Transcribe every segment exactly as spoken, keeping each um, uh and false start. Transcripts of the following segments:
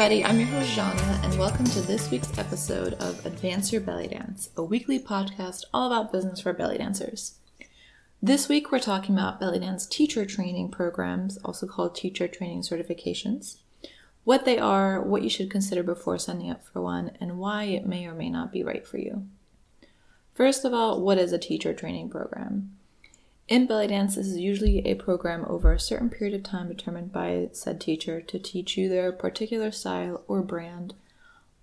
everybody, I'm your host, Jana, and welcome to this week's episode of Advance Your Belly Dance, a weekly podcast all about business for belly dancers. This week, we're talking about belly dance teacher training programs, also called teacher training certifications, what they are, what you should consider before signing up for one, and why it may or may not be right for you. First of all, what is a teacher training program? In belly dance, this is usually a program over a certain period of time determined by said teacher to teach you their particular style or brand,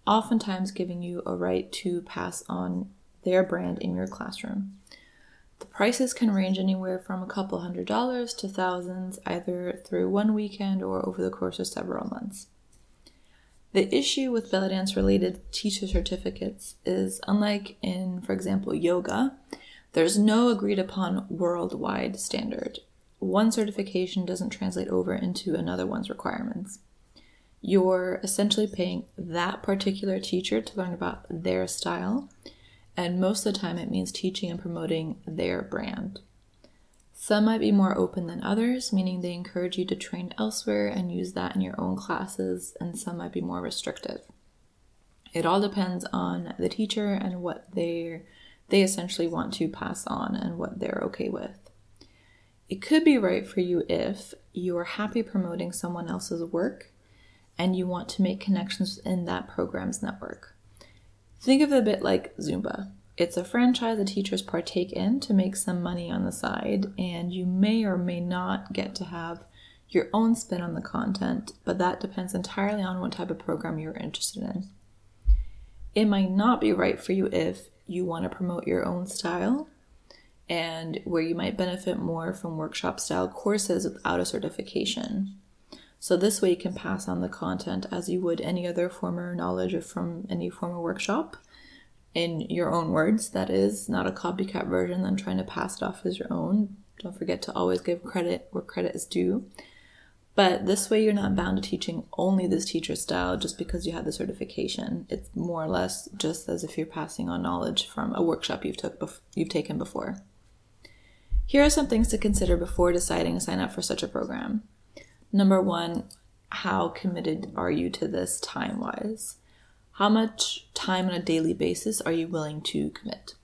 oftentimes giving you a right to pass on their brand in your classroom. The prices can range anywhere from a couple hundred dollars to thousands, either through one weekend or over the course of several months. The issue with belly dance-related teacher certificates is, unlike in, for example, yoga, there's no agreed-upon worldwide standard. One certification doesn't translate over into another one's requirements. You're essentially paying that particular teacher to learn about their style, and most of the time it means teaching and promoting their brand. Some might be more open than others, meaning they encourage you to train elsewhere and use that in your own classes, and some might be more restrictive. It all depends on the teacher and what they're They essentially want to pass on and what they're okay with. It could be right for you if you are happy promoting someone else's work and you want to make connections in that program's network. Think of it a bit like Zumba. It's a franchise the teachers partake in to make some money on the side, and you may or may not get to have your own spin on the content, but that depends entirely on what type of program you're interested in. It might not be right for you if you want to promote your own style, and where you might benefit more from workshop style courses without a certification. So this way you can pass on the content as you would any other former knowledge or from any former workshop, in your own words, that is, not a copycat version than trying to pass it off as your own. Don't forget to always give credit where credit is due. But this way you're not bound to teaching only this teacher style just because you have the certification. It's more or less just as if you're passing on knowledge from a workshop you've took bef- you've taken before. Here are some things to consider before deciding to sign up for such a program. Number one, how committed are you to this time-wise? How much time on a daily basis are you willing to commit?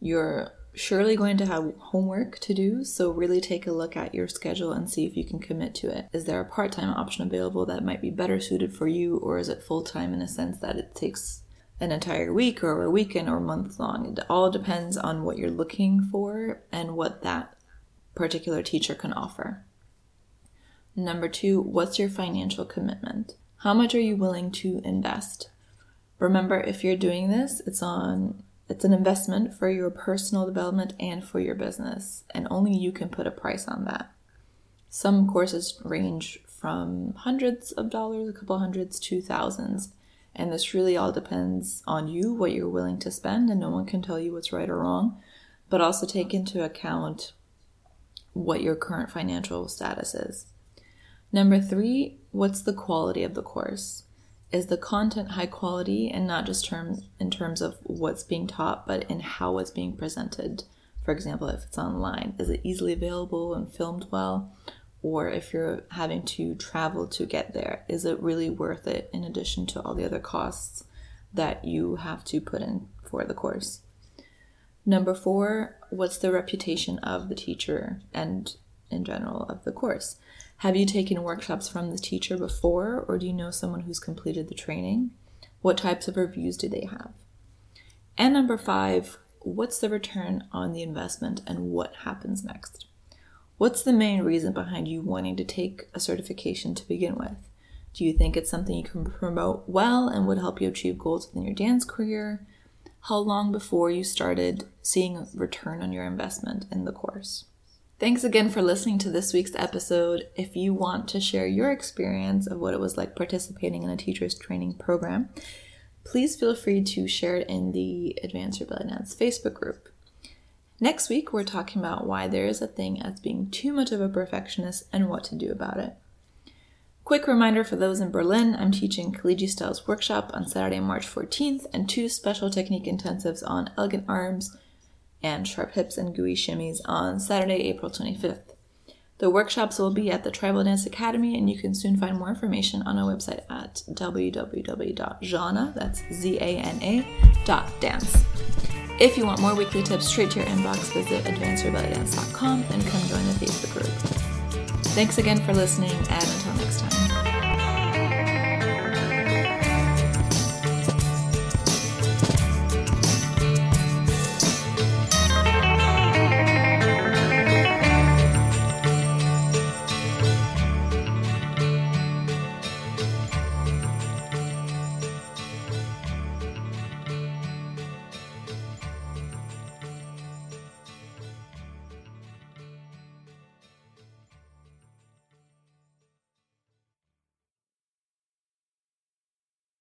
You're surely going to have homework to do, so really take a look at your schedule and see if you can commit to it. Is there a part-time option available that might be better suited for you, or is it full-time in a sense that it takes an entire week or a weekend or month long? It all depends on what you're looking for and what that particular teacher can offer. Number two, what's your financial commitment? How much are you willing to invest? Remember, if you're doing this, it's on It's an investment for your personal development and for your business, and only you can put a price on that. Some courses range from hundreds of dollars, a couple hundreds, to thousands, and this really all depends on you, what you're willing to spend, and no one can tell you what's right or wrong, but also take into account what your current financial status is. Number three, what's the quality of the course? Is the content high quality, and not just terms in terms of what's being taught, but in how it's being presented? For example, if it's online, is it easily available and filmed well? Or if you're having to travel to get there, is it really worth it in addition to all the other costs that you have to put in for the course? Number four, what's the reputation of the teacher and in general of the course? Have you taken workshops from the teacher before, or do you know someone who's completed the training? What types of reviews do they have? And number five, what's the return on the investment and what happens next? What's the main reason behind you wanting to take a certification to begin with? Do you think it's something you can promote well and would help you achieve goals within your dance career? How long before you started seeing a return on your investment in the course? Thanks again for listening to this week's episode. If you want to share your experience of what it was like participating in a teacher's training program, please feel free to share it in the Advanced Rebellion Dance Facebook group. Next week, we're talking about why there is a thing as being too much of a perfectionist and what to do about it. Quick reminder for those in Berlin, I'm teaching Collégial Styles workshop on Saturday, March fourteenth, and two special technique intensives on elegant arms and sharp hips and gooey shimmies on Saturday, April twenty-fifth. The workshops will be at the Tribal Dance Academy, and you can soon find more information on our website at w w w dot zana, that's Z A N A, dot dance. If you want more weekly tips straight to your inbox, visit advanced rebellion dance dot com and come join the Facebook group. Thanks again for listening, and until next time.